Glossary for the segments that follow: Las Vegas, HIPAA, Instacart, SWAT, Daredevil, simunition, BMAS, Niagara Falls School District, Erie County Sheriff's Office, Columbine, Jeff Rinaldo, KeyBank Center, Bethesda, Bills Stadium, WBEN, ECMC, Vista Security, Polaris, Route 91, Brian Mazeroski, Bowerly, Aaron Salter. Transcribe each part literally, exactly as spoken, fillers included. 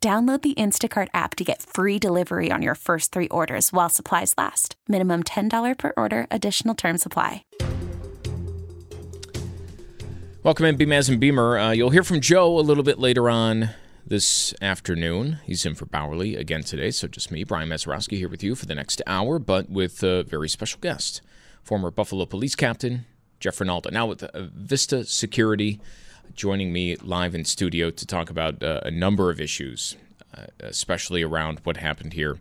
Download the Instacart app to get free delivery on your first three orders while supplies last. Minimum ten dollars per order. Additional terms apply. Welcome in, B M A S and Beamer. Uh, you'll hear from Joe a little bit later on this afternoon. He's in for Bowerly again today, so just me, Brian Mazeroski, here with you for the next hour, but with a very special guest, former Buffalo police captain Jeff Rinaldo, now with Vista Security, joining me live in studio to talk about uh, a number of issues, uh, especially around what happened here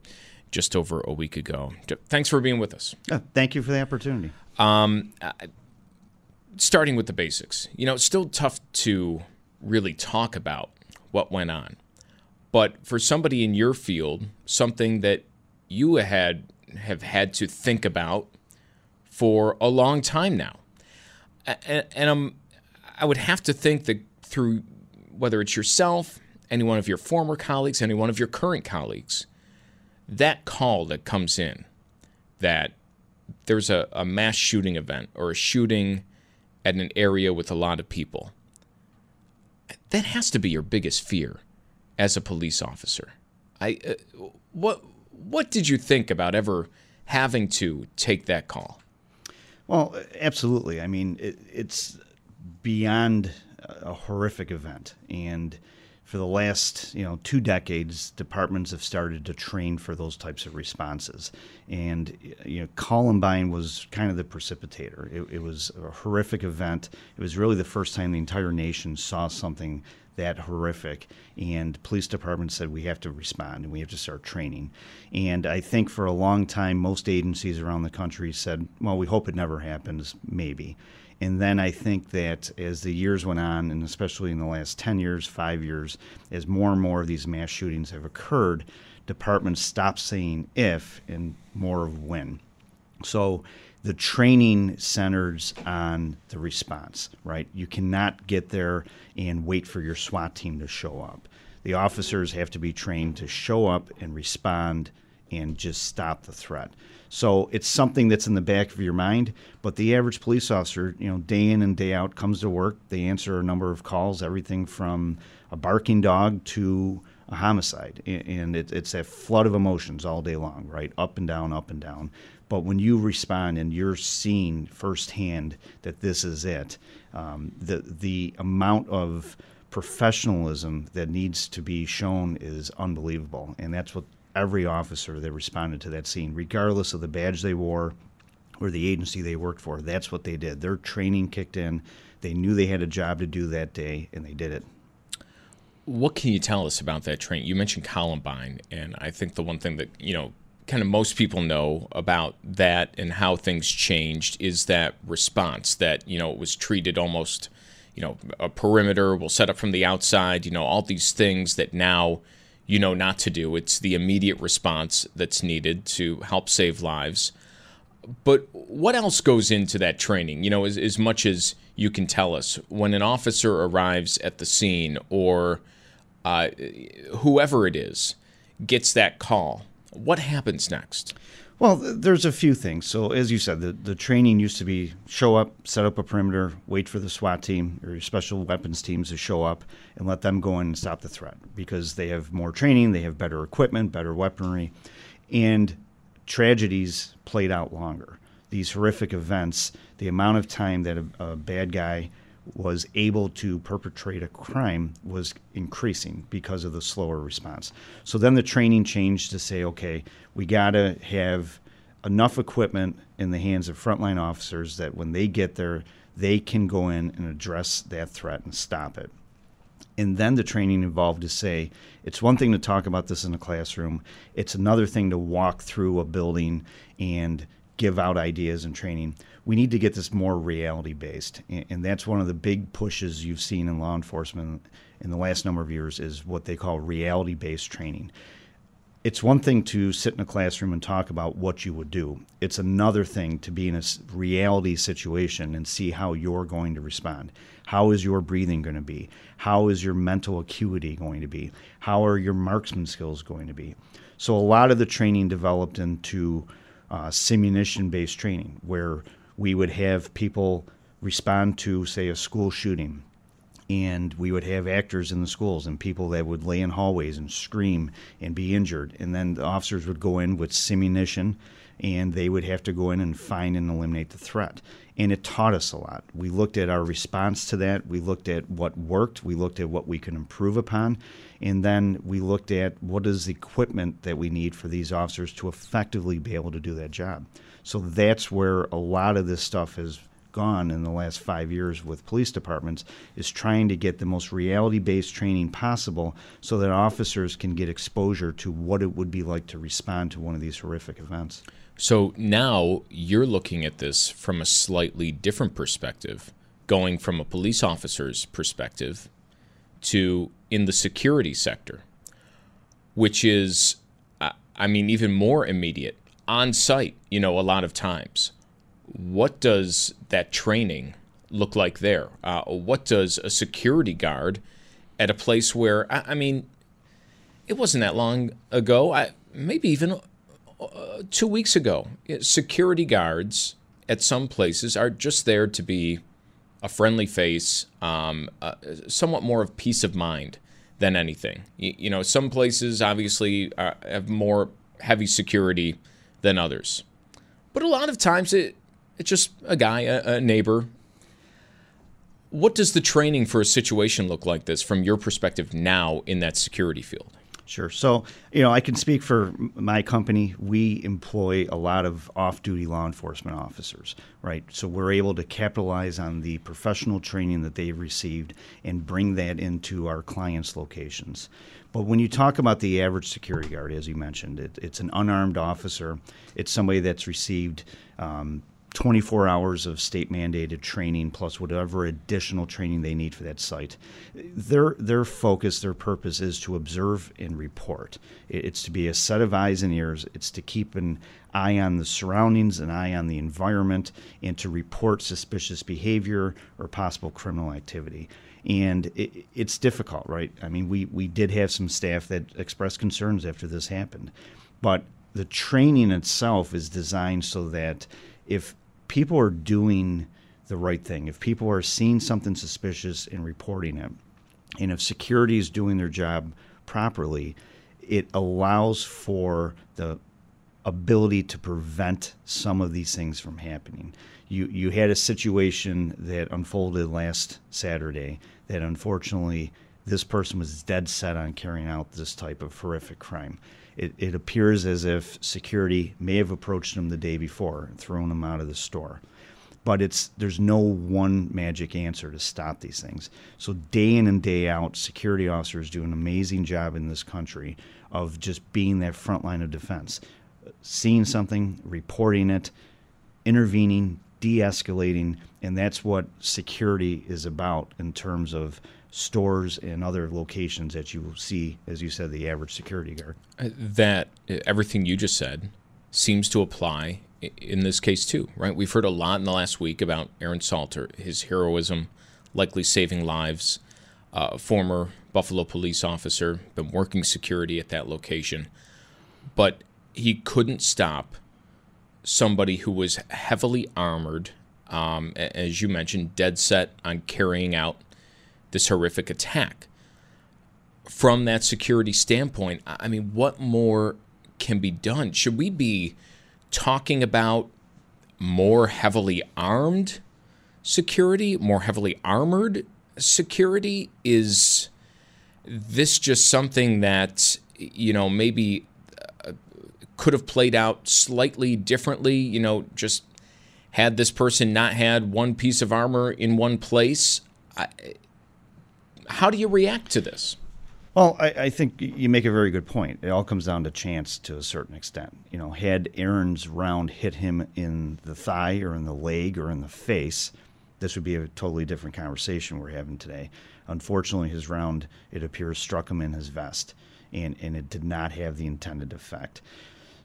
just over a week ago. Thanks for being with us. Oh, thank you for the opportunity. Um, uh, starting with the basics, you know, it's still tough to really talk about what went on. But for somebody in your field, something that you had have had to think about for a long time now. And, and I'm I would have to think that through, whether it's yourself, any one of your former colleagues, any one of your current colleagues, that call that comes in that there's a, a mass shooting event or a shooting at an area with a lot of people, that has to be your biggest fear as a police officer. I uh, what what did you think about ever having to take that call? Well, absolutely. I mean, it, it's beyond a horrific event. And for the last, you know, two decades, departments have started to train for those types of responses. And, you know, Columbine was kind of the precipitator. It, it was a horrific event. It was really the first time the entire nation saw something that horrific. And police departments said, we have to respond and we have to start training. And I think for a long time, most agencies around the country said, well, we hope it never happens, maybe. And then I think that as the years went on, and especially in the last ten years, five years, as more and more of these mass shootings have occurred, departments stop saying if and more of when. So the training centers on the response, right? You cannot get there and wait for your SWAT team to show up. The officers have to be trained to show up and respond and just stop the threat. So it's something that's in the back of your mind, but the average police officer, you know, day in and day out comes to work, they answer a number of calls, everything from a barking dog to a homicide, and it's a flood of emotions all day long, right? Up and down, up and down. But when you respond and you're seeing firsthand that this is it, um, the the amount of professionalism that needs to be shown is unbelievable, and that's what every officer that responded to that scene, regardless of the badge they wore or the agency they worked for, that's what they did. Their training kicked in. They knew they had a job to do that day, and they did it. What can you tell us about that training? You mentioned Columbine, and I think the one thing that, you know, kind of most people know about that and how things changed is that response that, you know, it was treated almost, you know, a perimeter, we'll set up from the outside, you know, all these things that now you know not to do. It's the immediate response that's needed to help save lives. But what else goes into that training? You know, as, as much as you can tell us, when an officer arrives at the scene or uh, whoever it is gets that call, what happens next? Well, there's a few things. So as you said, the, the training used to be show up, set up a perimeter, wait for the SWAT team or your special weapons teams to show up and let them go in and stop the threat because they have more training, they have better equipment, better weaponry, and tragedies played out longer. These horrific events, the amount of time that a, a bad guy was able to perpetrate a crime was increasing because of the slower response. So then the training changed to say, okay, we got to have enough equipment in the hands of frontline officers that when they get there, they can go in and address that threat and stop it. And then the training involved to say, it's one thing to talk about this in a classroom. It's another thing to walk through a building and give out ideas and training. We need to get this more reality-based. And that's one of the big pushes you've seen in law enforcement in the last number of years is what they call reality-based training. It's one thing to sit in a classroom and talk about what you would do. It's another thing to be in a reality situation and see how you're going to respond. How is your breathing going to be? How is your mental acuity going to be? How are your marksman skills going to be? So a lot of the training developed into uh, simulation-based training, where we would have people respond to, say, a school shooting. And we would have actors in the schools and people that would lay in hallways and scream and be injured. And then the officers would go in with simunition, and they would have to go in and find and eliminate the threat. And it taught us a lot. We looked at our response to that. We looked at what worked. We looked at what we could improve upon. And then we looked at what is the equipment that we need for these officers to effectively be able to do that job. So that's where a lot of this stuff has gone in the last five years with police departments, is trying to get the most reality-based training possible so that officers can get exposure to what it would be like to respond to one of these horrific events. So now you're looking at this from a slightly different perspective, going from a police officer's perspective to in the security sector, which is, I mean, even more immediate, on site, you know, a lot of times. What does that training look like there? Uh, what does a security guard at a place where, I, I mean, it wasn't that long ago, I, maybe even uh, two weeks ago, security guards at some places are just there to be a friendly face, um, uh, somewhat more of peace of mind than anything. You, you know, some places obviously uh, have more heavy security than others. But a lot of times it, it's just a guy, a, a neighbor. What does the training for a situation look like this from your perspective now in that security field? Sure. So, you know, I can speak for my company. We employ a lot of off-duty law enforcement officers, right? So we're able to capitalize on the professional training that they've received and bring that into our clients' locations. But when you talk about the average security guard, as you mentioned, it, it's an unarmed officer. It's somebody that's received um, twenty-four hours of state-mandated training plus whatever additional training they need for that site. Their their focus, their purpose is to observe and report. It's to be a set of eyes and ears. It's to keep an eye on the surroundings, an eye on the environment, and to report suspicious behavior or possible criminal activity. And it, it's difficult, right? I mean, we, we did have some staff that expressed concerns after this happened. But the training itself is designed so that if people are doing the right thing, if people are seeing something suspicious and reporting it, and if security is doing their job properly, it allows for the ability to prevent some of these things from happening. You you had a situation that unfolded last Saturday that unfortunately this person was dead set on carrying out this type of horrific crime. It, it appears as if security may have approached him the day before and thrown him out of the store. But it's there's no one magic answer to stop these things. So day in and day out, security officers do an amazing job in this country of just being that front line of defense, seeing something, reporting it, intervening, de-escalating, and that's what security is about in terms of stores and other locations that you will see, as you said, the average security guard. That everything you just said seems to apply in this case too, right? We've heard a lot in the last week about Aaron Salter, his heroism, likely saving lives, uh, former Buffalo police officer, been working security at that location, but he couldn't stop somebody who was heavily armored, um, as you mentioned, dead set on carrying out this horrific attack. From that security standpoint, I mean, what more can be done? Should we be talking about more heavily armed security, more heavily armored security? Is this just something that, you know, maybe uh, could have played out slightly differently, you know, just had this person not had one piece of armor in one place? I, how do you react to this? Well, I, I think you make a very good point. It all comes down to chance to a certain extent. You know, had Aaron's round hit him in the thigh or in the leg or in the face, this would be a totally different conversation we're having today. Unfortunately, his round, it appears, struck him in his vest, and, and it did not have the intended effect.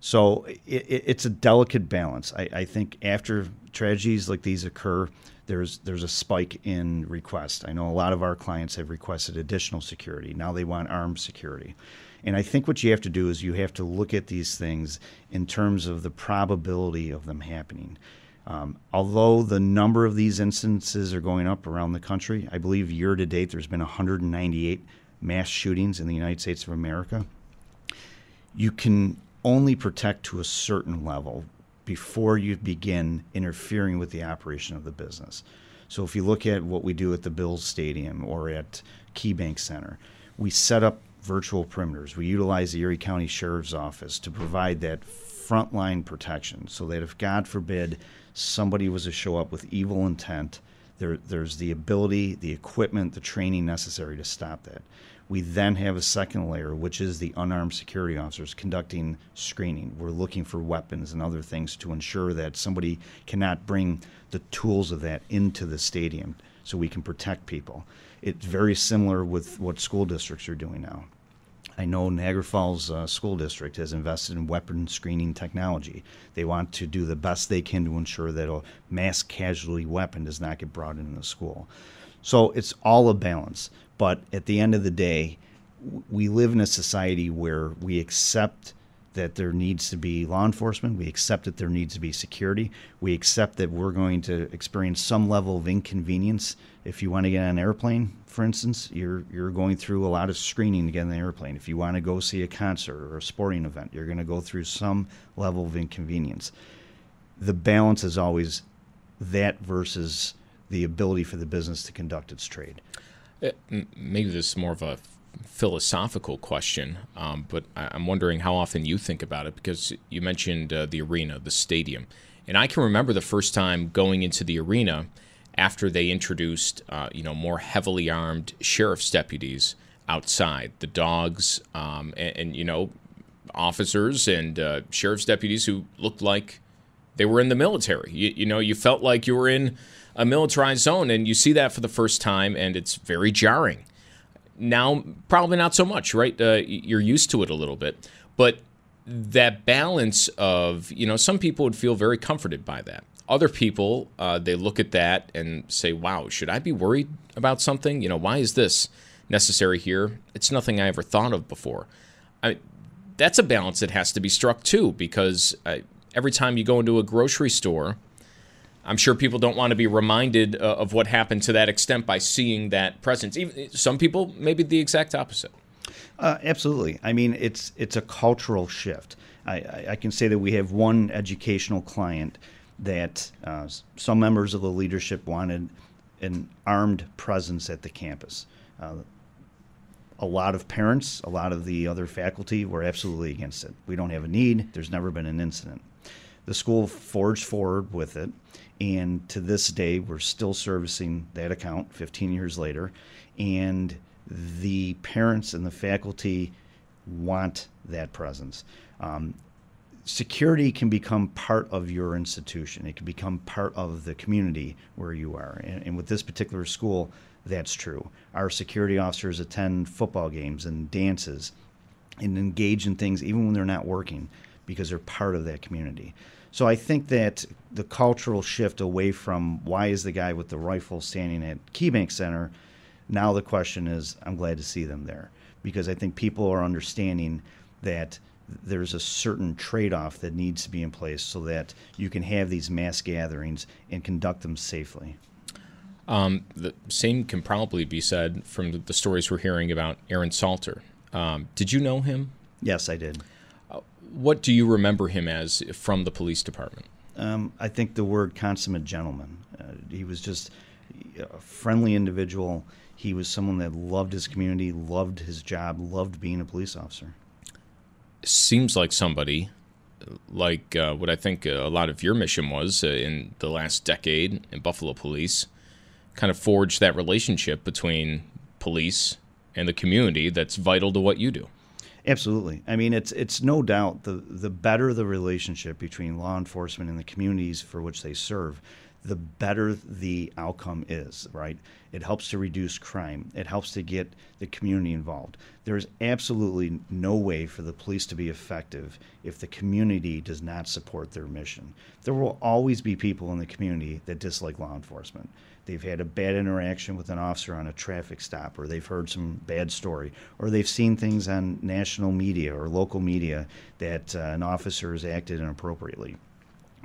So it, it, it's a delicate balance. I, I think after tragedies like these occur, there's there's a spike in requests. I know a lot of our clients have requested additional security. Now they want armed security. And I think what you have to do is you have to look at these things in terms of the probability of them happening. Um, although the number of these instances are going up around the country, I believe year to date there's been one hundred ninety-eight mass shootings in the United States of America. You can only protect to a certain level before you begin interfering with the operation of the business. So if you look at what we do at the Bills Stadium or at KeyBank Center, we set up virtual perimeters. We utilize the Erie County Sheriff's Office to provide that frontline protection so that if, God forbid, somebody was to show up with evil intent, there, there's the ability, the equipment, the training necessary to stop that. We then have a second layer, which is the unarmed security officers conducting screening. We're looking for weapons and other things to ensure that somebody cannot bring the tools of that into the stadium so we can protect people. It's very similar with what school districts are doing now. I know Niagara Falls uh, School District has invested in weapon screening technology. They want to do the best they can to ensure that a mass casualty weapon does not get brought into the school. So it's all a balance. But at the end of the day, we live in a society where we accept that there needs to be law enforcement. We accept that there needs to be security. We accept that we're going to experience some level of inconvenience. If you want to get on an airplane, for instance, you're you're going through a lot of screening to get on the airplane. If you want to go see a concert or a sporting event, you're going to go through some level of inconvenience. The balance is always that versus the ability for the business to conduct its trade. Maybe this is more of a philosophical question, um, but I'm wondering how often you think about it, because you mentioned uh, the arena, the stadium. And I can remember the first time going into the arena after they introduced, uh, you know, more heavily armed sheriff's deputies outside, the dogs um, and, and, you know, officers and uh, sheriff's deputies who looked like they were in the military. You, you know, you felt like you were in a militarized zone, and you see that for the first time, and it's very jarring. Now, probably not so much, right? Uh, you're used to it a little bit. But that balance of, you know, some people would feel very comforted by that. Other people, uh, they look at that and say, wow, should I be worried about something? You know, why is this necessary here? It's nothing I ever thought of before. I, that's a balance that has to be struck, too, because uh, every time you go into a grocery store, I'm sure people don't want to be reminded uh, of what happened to that extent by seeing that presence. Even some people, maybe the exact opposite. Uh, absolutely. I mean, it's it's a cultural shift. I, I, I can say that we have one educational client that uh, some members of the leadership wanted an armed presence at the campus. Uh, a lot of parents, a lot of the other faculty were absolutely against it. We don't have a need. There's never been an incident. The school forged forward with it, and to this day, we're still servicing that account fifteen years later, and the parents and the faculty want that presence. Um, security can become part of your institution. It can become part of the community where you are, and, and with this particular school, that's true. Our security officers attend football games and dances and engage in things even when they're not working, because they're part of that community. So I think that the cultural shift away from why is the guy with the rifle standing at KeyBank Center, now the question is, I'm glad to see them there, because I think people are understanding that there's a certain trade-off that needs to be in place so that you can have these mass gatherings and conduct them safely. Um, the same can probably be said from the stories we're hearing about Aaron Salter. Um, did you know him? Yes, I did. What do you remember him as from the police department? Um, I think the word consummate gentleman. Uh, he was just a friendly individual. He was someone that loved his community, loved his job, loved being a police officer. Seems like somebody like uh, what I think a lot of your mission was uh, in the last decade in Buffalo Police, kind of forged that relationship between police and the community that's vital to what you do. Absolutely. I mean, it's it's no doubt the, the better the relationship between law enforcement and the communities for which they serve, the better the outcome is, right? It helps to reduce crime. It helps to get the community involved. There's absolutely no way for the police to be effective if the community does not support their mission. There will always be people in the community that dislike law enforcement. They've had a bad interaction with an officer on a traffic stop, or they've heard some bad story, or they've seen things on national media or local media that uh, an officer has acted inappropriately.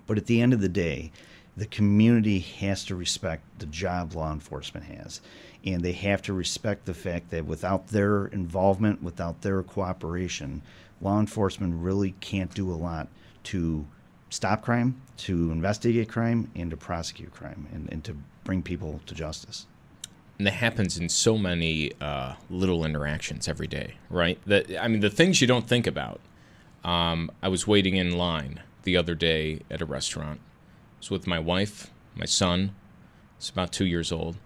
But at the end of the day, the community has to respect the job law enforcement has, and they have to respect the fact that without their involvement, without their cooperation, law enforcement really can't do a lot to stop crime, to investigate crime, and to prosecute crime, and, and to bring people to justice. And that happens in so many uh, little interactions every day, right? That I mean, the things you don't think about. Um, I was waiting in line the other day at a restaurant. I was with my wife, my son. He's about two years old.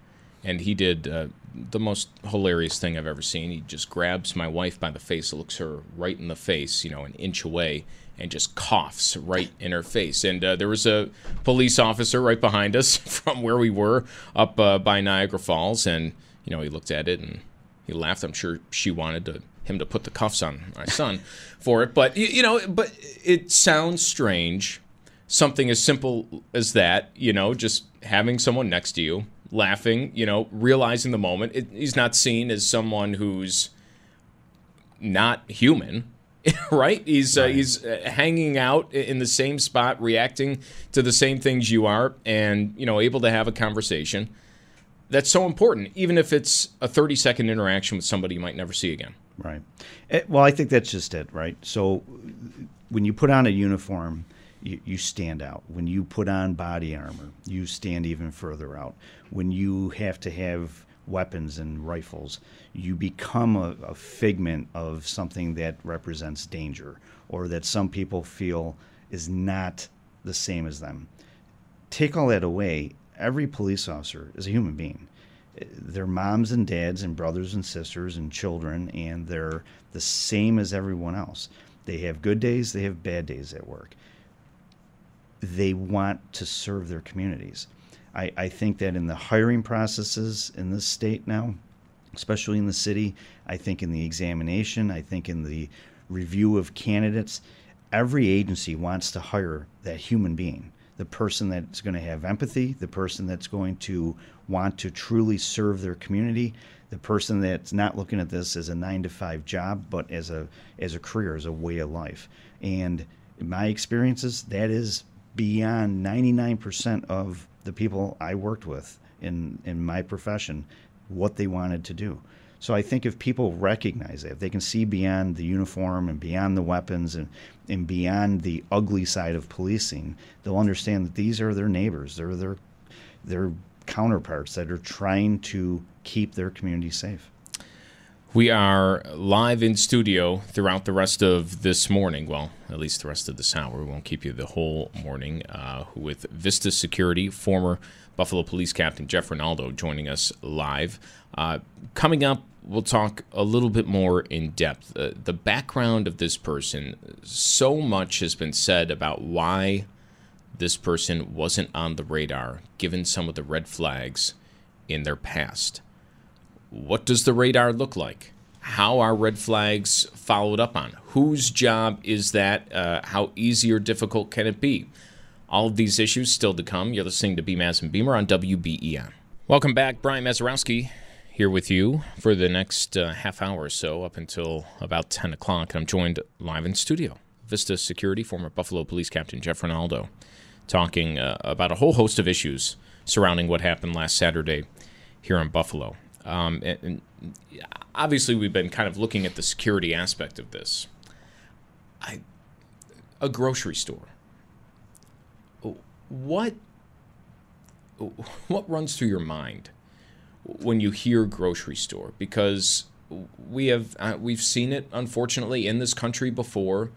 And he did uh, the most hilarious thing I've ever seen. He just grabs my wife by the face, looks her right in the face, you know, an inch away, and just coughs right in her face. And uh, there was a police officer right behind us from where we were up uh, by Niagara Falls. And, you know, he looked at it and he laughed. I'm sure she wanted to, him to put the cuffs on my son for it. But, you, you know, but it sounds strange. Something as simple as that, you know, just having someone next to you, laughing, you know, realizing the moment. It, he's not seen as someone who's not human, right? He's right. Uh, he's uh, hanging out in the same spot, reacting to the same things you are, and, you know, able to have a conversation. That's so important, even if it's a thirty-second interaction with somebody you might never see again. Right. Well, I think that's just it, right? So when you put on a uniform, you stand out. When you put on body armor, you stand even further out. When you have to have weapons and rifles, you become a, a figment of something that represents danger, or that some people feel is not the same as them. Take all that away, every police officer is a human being. They're moms and dads and brothers and sisters and children, and they're the same as everyone else. They have good days, they have bad days at work. They want to serve their communities. I, I think that in the hiring processes in this state now, especially in the city, I think in the examination, I think in the review of candidates, every agency wants to hire that human being, the person that's going to have empathy, the person that's going to want to truly serve their community, the person that's not looking at this as a nine to five job, but as a as a career, as a way of life. And in my experiences, that is beyond ninety-nine percent of the people I worked with in, in my profession, what they wanted to do. So I think if people recognize that, if they can see beyond the uniform and beyond the weapons and, and beyond the ugly side of policing, they'll understand that these are their neighbors, they're their, their counterparts that are trying to keep their community safe. We are live in studio throughout the rest of this morning. Well, at least the rest of this hour. We won't keep you the whole morning uh, with Vista Security, former Buffalo Police Captain Jeff Rinaldo joining us live. Uh, coming up, we'll talk a little bit more in depth. Uh, the background of this person, so much has been said about why this person wasn't on the radar, given some of the red flags in their past. What does the radar look like? How are red flags followed up on? Whose job is that? Uh, how easy or difficult can it be? All of these issues still to come. You're listening to B M A S and Beamer on W B E N. Welcome back. Brian Mazurowski here with you for the next uh, half hour or so up until about ten o'clock. I'm joined live in studio. Vista Security, former Buffalo Police Captain Jeff Rinaldo, talking uh, about a whole host of issues surrounding what happened last Saturday here in Buffalo. Um, and, and obviously, we've been kind of looking at the security aspect of this. I, a grocery store. What what runs through your mind when you hear grocery store? Because we have uh, we've seen it, unfortunately, in this country before.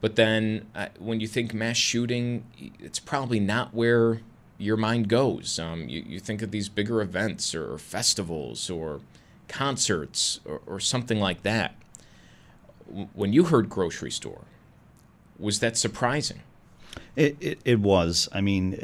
But then uh, when you think mass shooting, it's probably not where your mind goes. Um, you, you think of these bigger events or, or festivals or concerts or, or something like that. When you heard grocery store, was that surprising? It it, it was. I mean,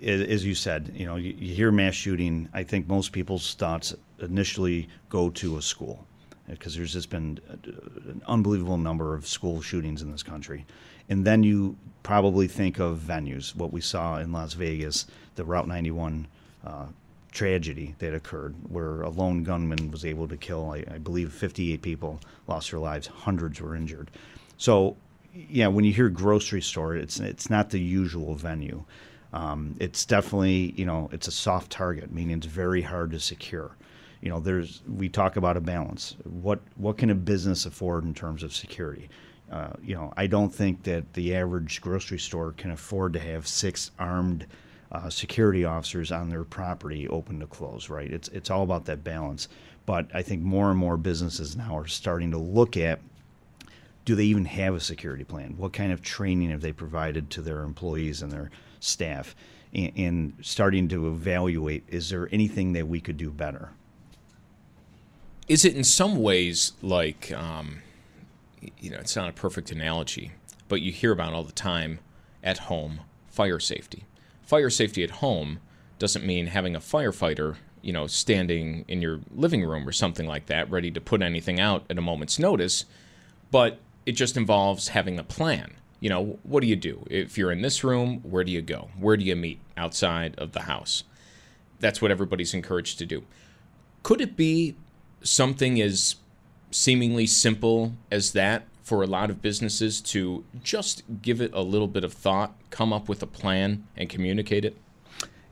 it, as you said, you know, you, you hear mass shooting. I think most people's thoughts initially go to a school, because there's just been an unbelievable number of school shootings in this country. And then you probably think of venues, what we saw in Las Vegas, the Route ninety-one uh, tragedy that occurred, where a lone gunman was able to kill, I, I believe, fifty-eight people, lost their lives, hundreds were injured. So, yeah, when you hear grocery store, it's it's not the usual venue. Um, it's definitely, you know, it's a soft target, meaning it's very hard to secure. You know, there's we talk about a balance. What what can a business afford in terms of security? Uh, you know, I don't think that the average grocery store can afford to have six armed uh, security officers on their property open to close, right? It's it's all about that balance. But I think more and more businesses now are starting to look at, do they even have a security plan? What kind of training have they provided to their employees and their staff? And, and starting to evaluate, is there anything that we could do better? Is it in some ways like, um, you know, it's not a perfect analogy, but you hear about all the time at home, fire safety. Fire safety at home doesn't mean having a firefighter, you know, standing in your living room or something like that, ready to put anything out at a moment's notice, but it just involves having a plan. You know, what do you do? If you're in this room, where do you go? Where do you meet outside of the house? That's what everybody's encouraged to do. Could it be something as seemingly simple as that for a lot of businesses to just give it a little bit of thought, come up with a plan, and communicate it?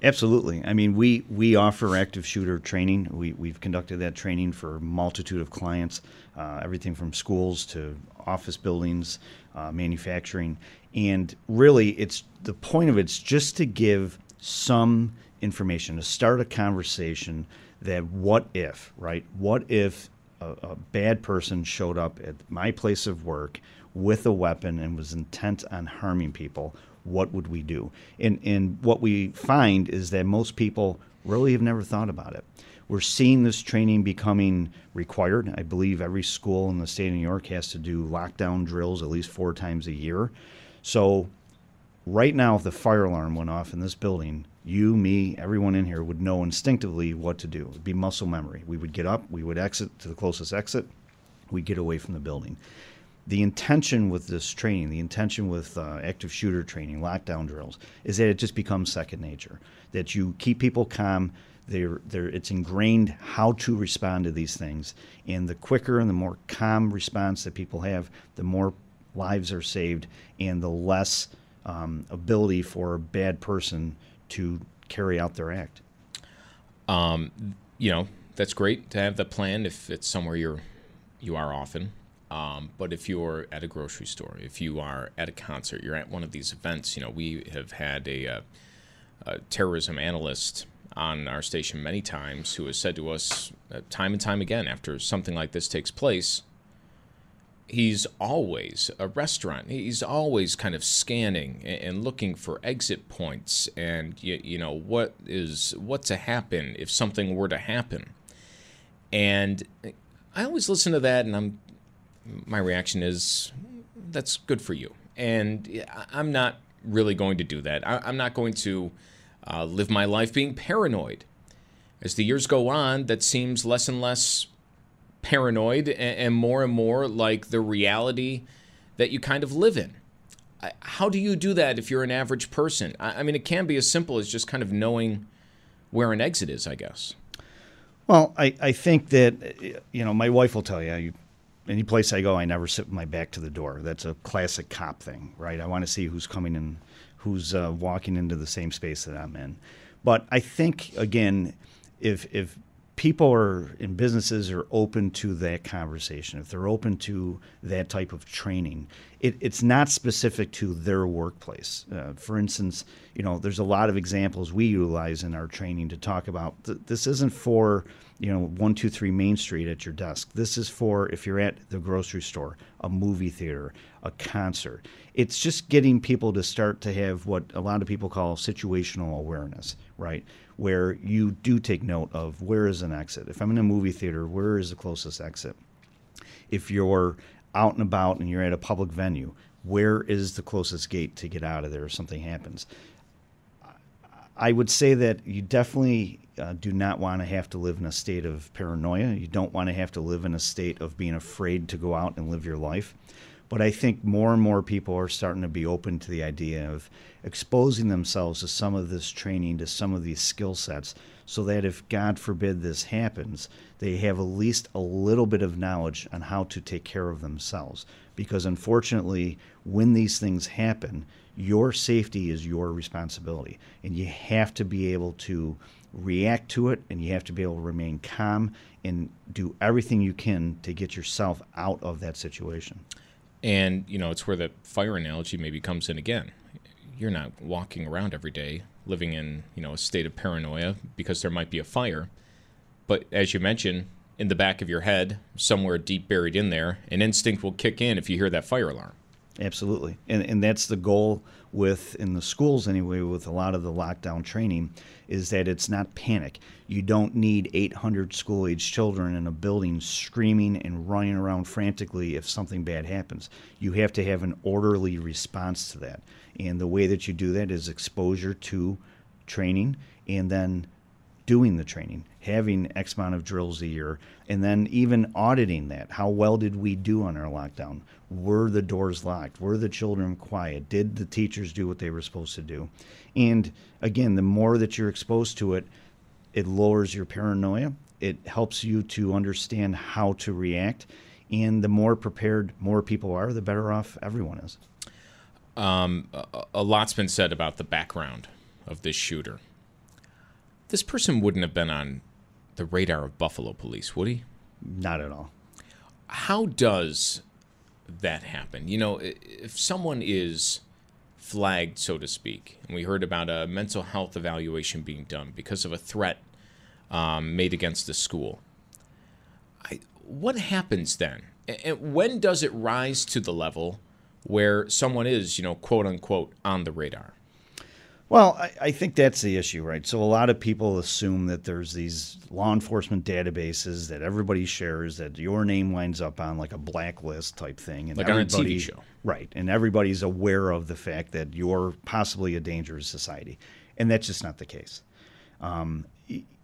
Absolutely. I mean, we, we offer active shooter training. We, we've conducted that training for a multitude of clients, uh, everything from schools to office buildings, uh, manufacturing. And really, it's the point of it's just to give some information, to start a conversation that what if, right? What if a, a bad person showed up at my place of work with a weapon and was intent on harming people? What would we do? And, and what we find is that most people really have never thought about it. We're seeing this training becoming required. I believe every school in the state of New York has to do lockdown drills at least four times a year. So right now, if the fire alarm went off in this building, you, me, everyone in here would know instinctively what to do. It would be muscle memory. We would get up, we would exit to the closest exit, we'd get away from the building. The intention with this training, the intention with uh, active shooter training, lockdown drills, is that it just becomes second nature, that you keep people calm. They're, they're, it's ingrained how to respond to these things. And the quicker and the more calm response that people have, the more lives are saved and the less Um, ability for a bad person to carry out their act. Um, you know, that's great to have that plan if it's somewhere you're, you are often. Um, but if you're at a grocery store, if you are at a concert, you're at one of these events, you know, we have had a, uh, a terrorism analyst on our station many times who has said to us uh, time and time again, after something like this takes place, he's always a restaurant. He's always kind of scanning and looking for exit points and, you, you know, what is what to happen if something were to happen. And I always listen to that, and I'm my reaction is, that's good for you. And I'm not really going to do that. I, I'm not going to uh, live my life being paranoid. As the years go on, that seems less and less paranoid and more and more like the reality that you kind of live in. How do you do that if you're an average person? I mean, it can be as simple as just kind of knowing where an exit is, I guess. Well, I, I think that, you know, my wife will tell you, you, any place I go, I never sit with my back to the door. That's a classic cop thing, right? I want to see who's coming in, who's uh, walking into the same space that I'm in. But I think, again, if if people are, and businesses are open to that conversation. If they're open to that type of training, it, it's not specific to their workplace. Uh, for instance, you know, there's a lot of examples we utilize in our training to talk about th- this isn't for, you know, one two three Main Street at your desk. This is for if you're at the grocery store, a movie theater, a concert. It's just getting people to start to have what a lot of people call situational awareness, right? Where you do take note of where is an exit. If I'm in a movie theater, where is the closest exit? If you're out and about and you're at a public venue, where is the closest gate to get out of there if something happens? I would say that you definitely uh, do not want to have to live in a state of paranoia. You don't want to have to live in a state of being afraid to go out and live your life. But I think more and more people are starting to be open to the idea of exposing themselves to some of this training, to some of these skill sets, so that if, God forbid, this happens, they have at least a little bit of knowledge on how to take care of themselves. Because unfortunately, when these things happen, your safety is your responsibility. And you have to be able to react to it, and you have to be able to remain calm and do everything you can to get yourself out of that situation. And, you know, it's where the fire analogy maybe comes in again. You're not walking around every day living in, you know, a state of paranoia because there might be a fire. But as you mentioned, in the back of your head, somewhere deep buried in there, an instinct will kick in if you hear that fire alarm. Absolutely. And and that's the goal with, in the schools anyway, with a lot of the lockdown training, is that it's not panic. You don't need eight hundred school-aged children in a building screaming and running around frantically if something bad happens. You have to have an orderly response to that. And the way that you do that is exposure to training and then doing the training, having X amount of drills a year, and then even auditing that. How well did we do on our lockdown? Were the doors locked? Were the children quiet? Did the teachers do what they were supposed to do? And again, the more that you're exposed to it, it lowers your paranoia. It helps you to understand how to react. And the more prepared more people are, the better off everyone is. Um, a lot's been said about the background of this shooter. This person wouldn't have been on the radar of Buffalo police, would he? Not at all. How does that happen? You know, if someone is flagged, so to speak, and we heard about a mental health evaluation being done because of a threat um, made against the school, I, what happens then? And when does it rise to the level where someone is, you know, quote unquote, on the radar? Well, I, I think that's the issue, right? So a lot of people assume that there's these law enforcement databases that everybody shares, that your name winds up on like a blacklist type thing. And like on a T V show. Right. And everybody's aware of the fact that you're possibly a danger to society. And that's just not the case. Um,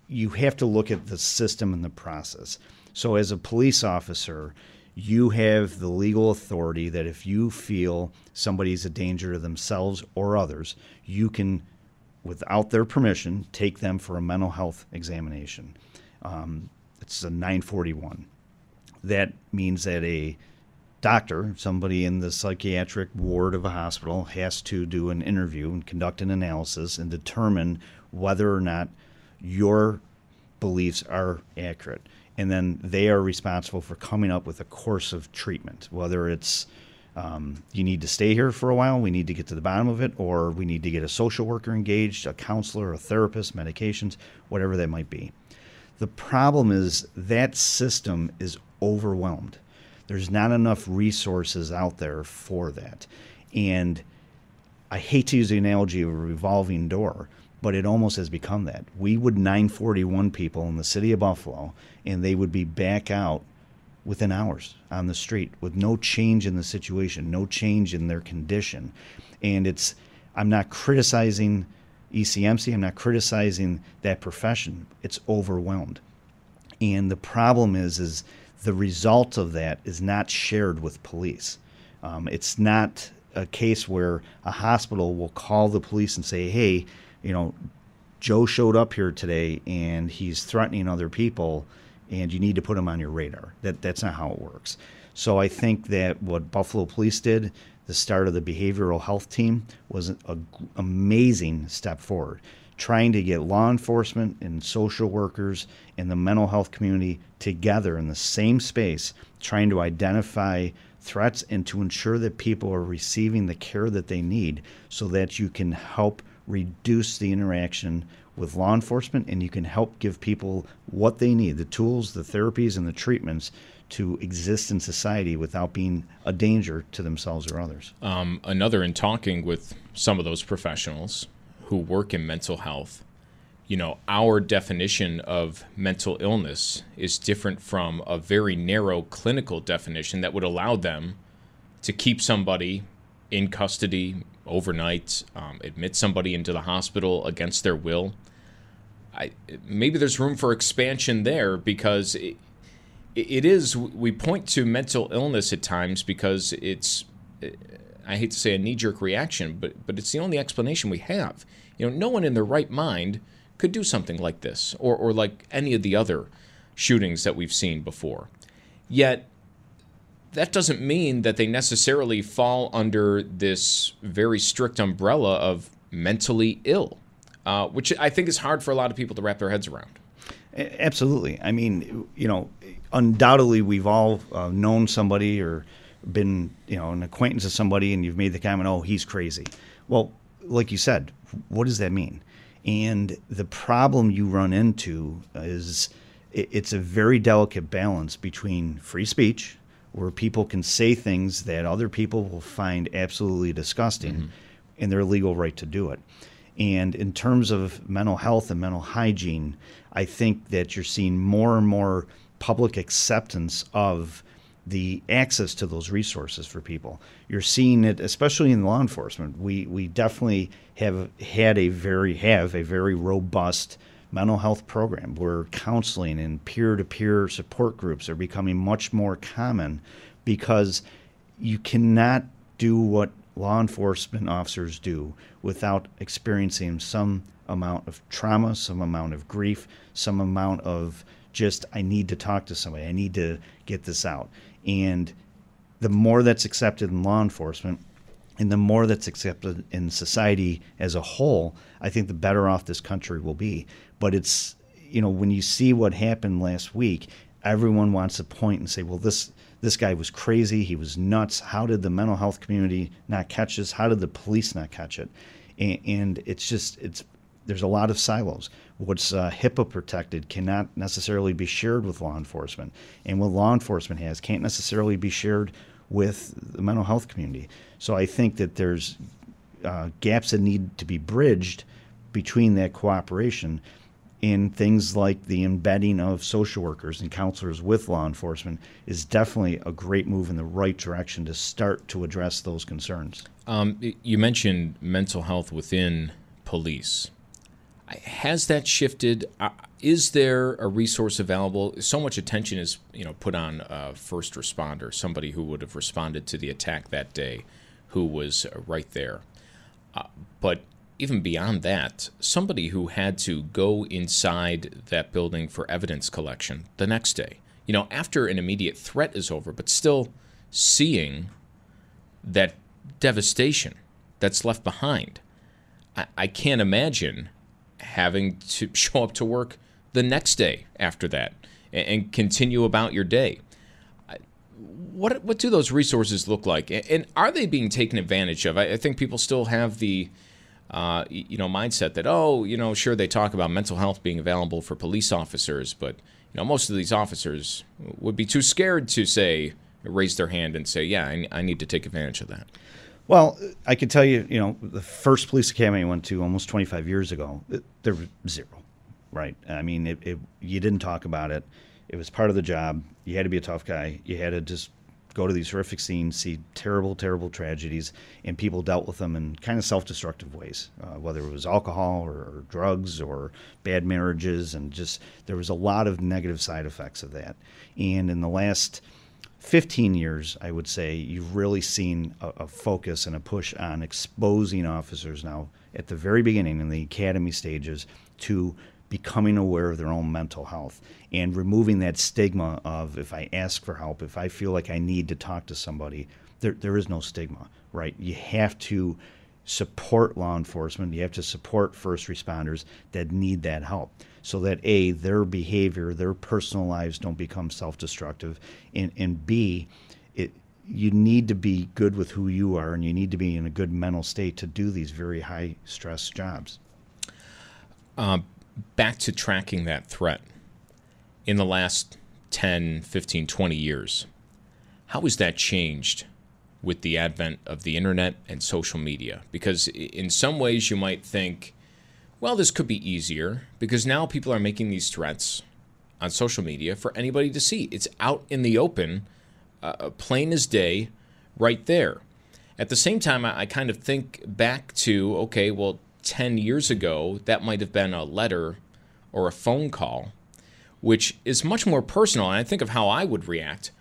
you have to look at the system and the process. So as a police officer, you have the legal authority that if you feel somebody's a danger to themselves or others, you can, without their permission, take them for a mental health examination. Um, it's a nine forty-one. That means that a doctor, somebody in the psychiatric ward of a hospital, has to do an interview and conduct an analysis and determine whether or not your beliefs are accurate. And then they are responsible for coming up with a course of treatment, whether it's um, you need to stay here for a while, we need to get to the bottom of it, or we need to get a social worker engaged, a counselor, a therapist, medications, whatever that might be. The problem is that system is overwhelmed. There's not enough resources out there for that. And I hate to use the analogy of a revolving door, but it almost has become that. We would nine forty-one people in the city of Buffalo, and they would be back out within hours on the street with no change in the situation, no change in their condition. And it's, I'm not criticizing E C M C, I'm not criticizing that profession. It's overwhelmed. And the problem is, is the result of that is not shared with police. Um, it's not a case where a hospital will call the police and say, hey, you know, Joe showed up here today and he's threatening other people and you need to put him on your radar. That that's not how it works. So I think that what Buffalo Police did, the start of the behavioral health team, was an amazing step forward. trying to get law enforcement and social workers and the mental health community together in the same space, trying to identify threats and to ensure that people are receiving the care that they need so that you can help reduce the interaction with law enforcement and you can help give people what they need, the tools, the therapies, and the treatments to exist in society without being a danger to themselves or others. Um, another, in talking with some of those professionals who work in mental health, you know, our definition of mental illness is different from a very narrow clinical definition that would allow them to keep somebody in custody overnight, um, admit somebody into the hospital against their will. I, maybe there's room for expansion there, because it, it is, we point to mental illness at times because it's, I hate to say a knee-jerk reaction, but, but it's the only explanation we have. You know, no one in their right mind could do something like this, or, or like any of the other shootings that we've seen before. Yet, that doesn't mean that they necessarily fall under this very strict umbrella of mentally ill, uh, which I think is hard for a lot of people to wrap their heads around. Absolutely. I mean, you know, undoubtedly we've all uh, known somebody or been, you know, an acquaintance of somebody, and you've made the comment, oh, he's crazy. Well, like you said, what does that mean? And the problem you run into is it's a very delicate balance between free speech, where people can say things that other people will find absolutely disgusting, mm-hmm. and their legal right to do it. And in terms of mental health and mental hygiene, I think that you're seeing more and more public acceptance of the access to those resources for people. You're seeing it, especially in law enforcement. We we definitely have had a very have a very robust mental health program where counseling and peer-to-peer support groups are becoming much more common, because you cannot do what law enforcement officers do without experiencing some amount of trauma, some amount of grief, some amount of just, I need to talk to somebody, I need to get this out. And the more that's accepted in law enforcement, and the more that's accepted in society as a whole, I think the better off this country will be. But it's, you know, when you see what happened last week, everyone wants to point and say, well, this this guy was crazy, he was nuts, how did the mental health community not catch this? How did the police not catch it? And, and it's just, it's there's a lot of silos. What's uh, HIPAA protected cannot necessarily be shared with law enforcement. And what law enforcement has can't necessarily be shared with the mental health community. So I think that there's uh, gaps that need to be bridged between that cooperation in things like the embedding of social workers and counselors with law enforcement is definitely a great move in the right direction to start to address those concerns. Um, you mentioned mental health within police. Has that shifted? Uh, is there a resource available? So much attention is, you know, put on a first responder, somebody who would have responded to the attack that day, who was right there. Uh, but even beyond that, somebody who had to go inside that building for evidence collection the next day, you know, after an immediate threat is over, but still seeing that devastation that's left behind. I, I can't imagine having to show up to work the next day after that and continue about your day. What what do those resources look like? And are they being taken advantage of? I think people still have the uh, you know mindset that, oh, you know, sure, they talk about mental health being available for police officers, but you know, most of these officers would be too scared to say, raise their hand and say, yeah, I, I need to take advantage of that. Well, I can tell you, you know, the first police academy I went to almost twenty-five years ago, it, there was zero, right? I mean, it, it, you didn't talk about it. It was part of the job. You had to be a tough guy. You had to just go to these horrific scenes, see terrible, terrible tragedies, and people dealt with them in kind of self-destructive ways, uh, whether it was alcohol or, or drugs or bad marriages, and just there was a lot of negative side effects of that. And in the last fifteen years, I would say, you've really seen a, a focus and a push on exposing officers now at the very beginning in the academy stages to becoming aware of their own mental health and removing that stigma of, if I ask for help, if I feel like I need to talk to somebody, there there is no stigma, right? You have to support law enforcement. You have to support first responders that need that help so that, A, their behavior, their personal lives don't become self-destructive, and, and B, it, you need to be good with who you are, and you need to be in a good mental state to do these very high-stress jobs. Uh, back to tracking that threat. In the last ten, fifteen, twenty years, how has that changed with the advent of the internet and social media? Because in some ways you might think, well, this could be easier because now people are making these threats on social media for anybody to see. It's out in the open, uh, plain as day, right there. At the same time, I kind of think back to, okay, well, ten years ago, that might have been a letter or a phone call, which is much more personal. And I think of how I would react.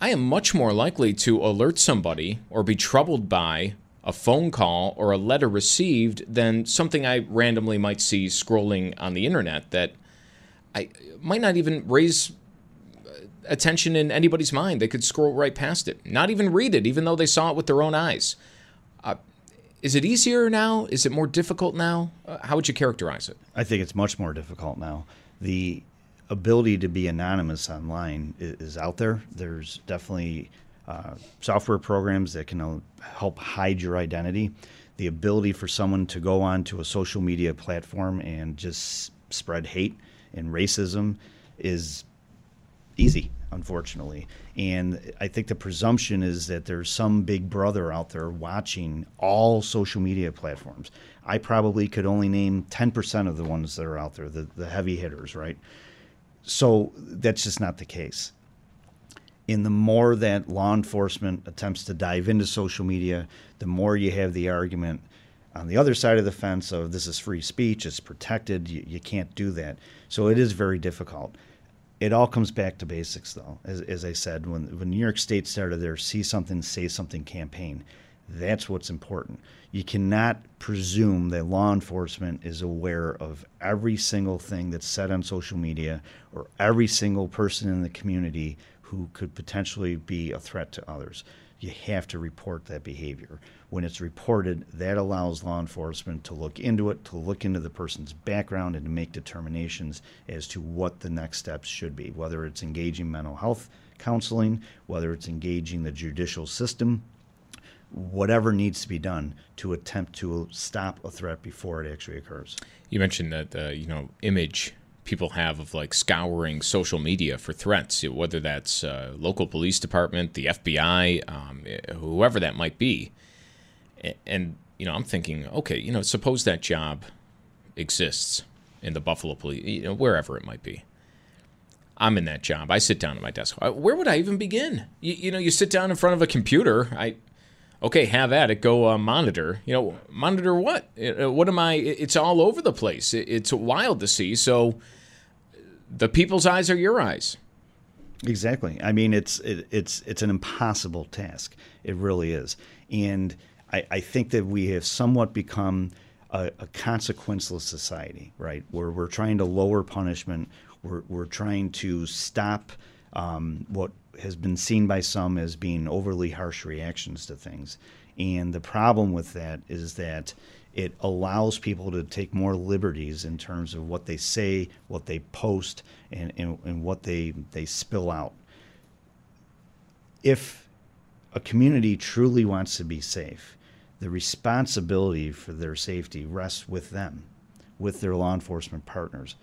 I am much more likely to alert somebody or be troubled by a phone call or a letter received than something I randomly might see scrolling on the internet that I might not even raise attention in anybody's mind. They could scroll right past it, not even read it, even though they saw it with their own eyes. Uh, is it easier now? Is it more difficult now? Uh, how would you characterize it? I think it's much more difficult now. The ability to be anonymous online is out there. There's definitely uh, software programs that can help hide your identity. The ability for someone to go onto a social media platform and just spread hate and racism is easy, unfortunately. And I think the presumption is that there's some big brother out there watching all social media platforms. I probably could only name ten percent of the ones that are out there, the, the heavy hitters, right? So that's just not the case. And the more that law enforcement attempts to dive into social media, the more you have the argument on the other side of the fence of this is free speech, it's protected, you, you can't do that. So it is very difficult. It all comes back to basics, though. As, as I said, when, when New York State started their See Something, Say Something campaign, that's what's important. You cannot presume that law enforcement is aware of every single thing that's said on social media or every single person in the community who could potentially be a threat to others. You have to report that behavior. When it's reported, that allows law enforcement to look into it, to look into the person's background, and to make determinations as to what the next steps should be, whether it's engaging mental health counseling, whether it's engaging the judicial system, whatever needs to be done to attempt to stop a threat before it actually occurs. You mentioned that, uh, you know, image people have of like scouring social media for threats, whether that's uh, local police department, the F B I, um, whoever that might be. And, you know, I'm thinking, okay, you know, suppose that job exists in the Buffalo police, you know, wherever it might be. I'm in that job. I sit down at my desk. Where would I even begin? You, you know, you sit down in front of a computer. I Okay, have at it. Go uh, monitor. You know, monitor what? What am I? It's all over the place. It's wild to see. So, the people's eyes are your eyes. Exactly. I mean, it's it, it's it's an impossible task. It really is. And I, I think that we have somewhat become a, a consequenceless society, right? Where we're trying to lower punishment. We're we're trying to stop um, what has been seen by some as being overly harsh reactions to things. And the problem with that is that it allows people to take more liberties in terms of what they say, what they post, and, and, and what they, they spill out. If a community truly wants to be safe, the responsibility for their safety rests with them, with their law enforcement partners,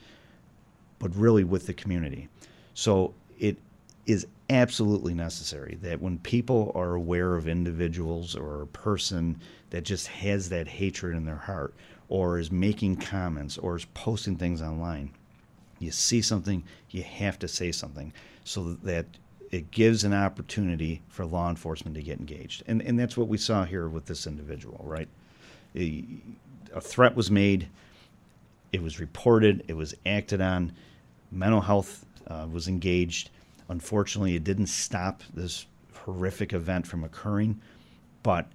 but really with the community. So it is absolutely necessary that when people are aware of individuals or a person that just has that hatred in their heart or is making comments or is posting things online, you see something, you have to say something so that it gives an opportunity for law enforcement to get engaged. And, and that's what we saw here with this individual, right? A, a threat was made. It was reported. It was acted on. Mental health uh, was engaged. Unfortunately, it didn't stop this horrific event from occurring, but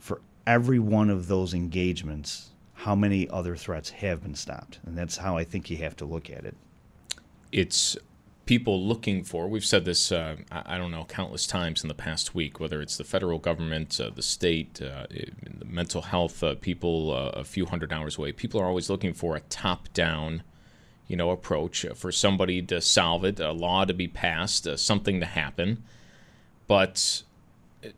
for every one of those engagements, how many other threats have been stopped? And that's how I think you have to look at it. It's people looking for, we've said this, uh, I don't know, countless times in the past week, whether it's the federal government, uh, the state, uh, the mental health uh, people uh, a few hundred hours away. People are always looking for a top-down, you know, approach uh, for somebody to solve it, a law to be passed, uh, something to happen. But it,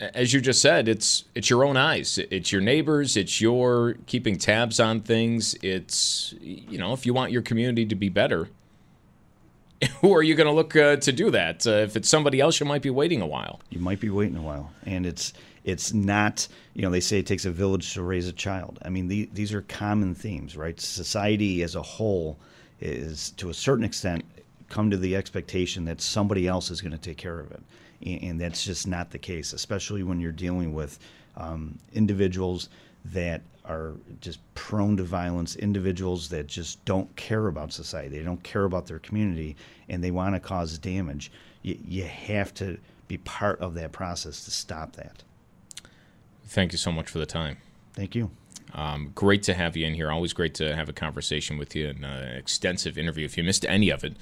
as you just said, it's it's your own eyes, it's your neighbors, it's your keeping tabs on things. It's, you know, if you want your community to be better, who are you going to look uh, to do that? Uh, if it's somebody else, you might be waiting a while. You might be waiting a while. And it's it's not, you know, they say it takes a village to raise a child. I mean, the, these are common themes, right? Society as a whole is, to a certain extent, come to the expectation that somebody else is going to take care of it. And, and that's just not the case, especially when you're dealing with um, individuals that are just prone to violence, individuals that just don't care about society, they don't care about their community, and they want to cause damage. You, you have to be part of that process to stop that. Thank you so much for the time. Thank you. Um, great to have you in here. Always great to have a conversation with you and uh, an extensive interview. If you missed any of it,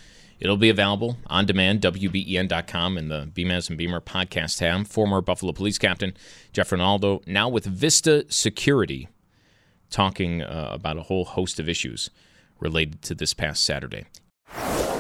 it'll be available on demand, W B E N dot com, and the B M A S and Beamer podcast tab. Former Buffalo Police Captain Jeff Rinaldo, now with Vista Security, talking uh, about a whole host of issues related to this past Saturday.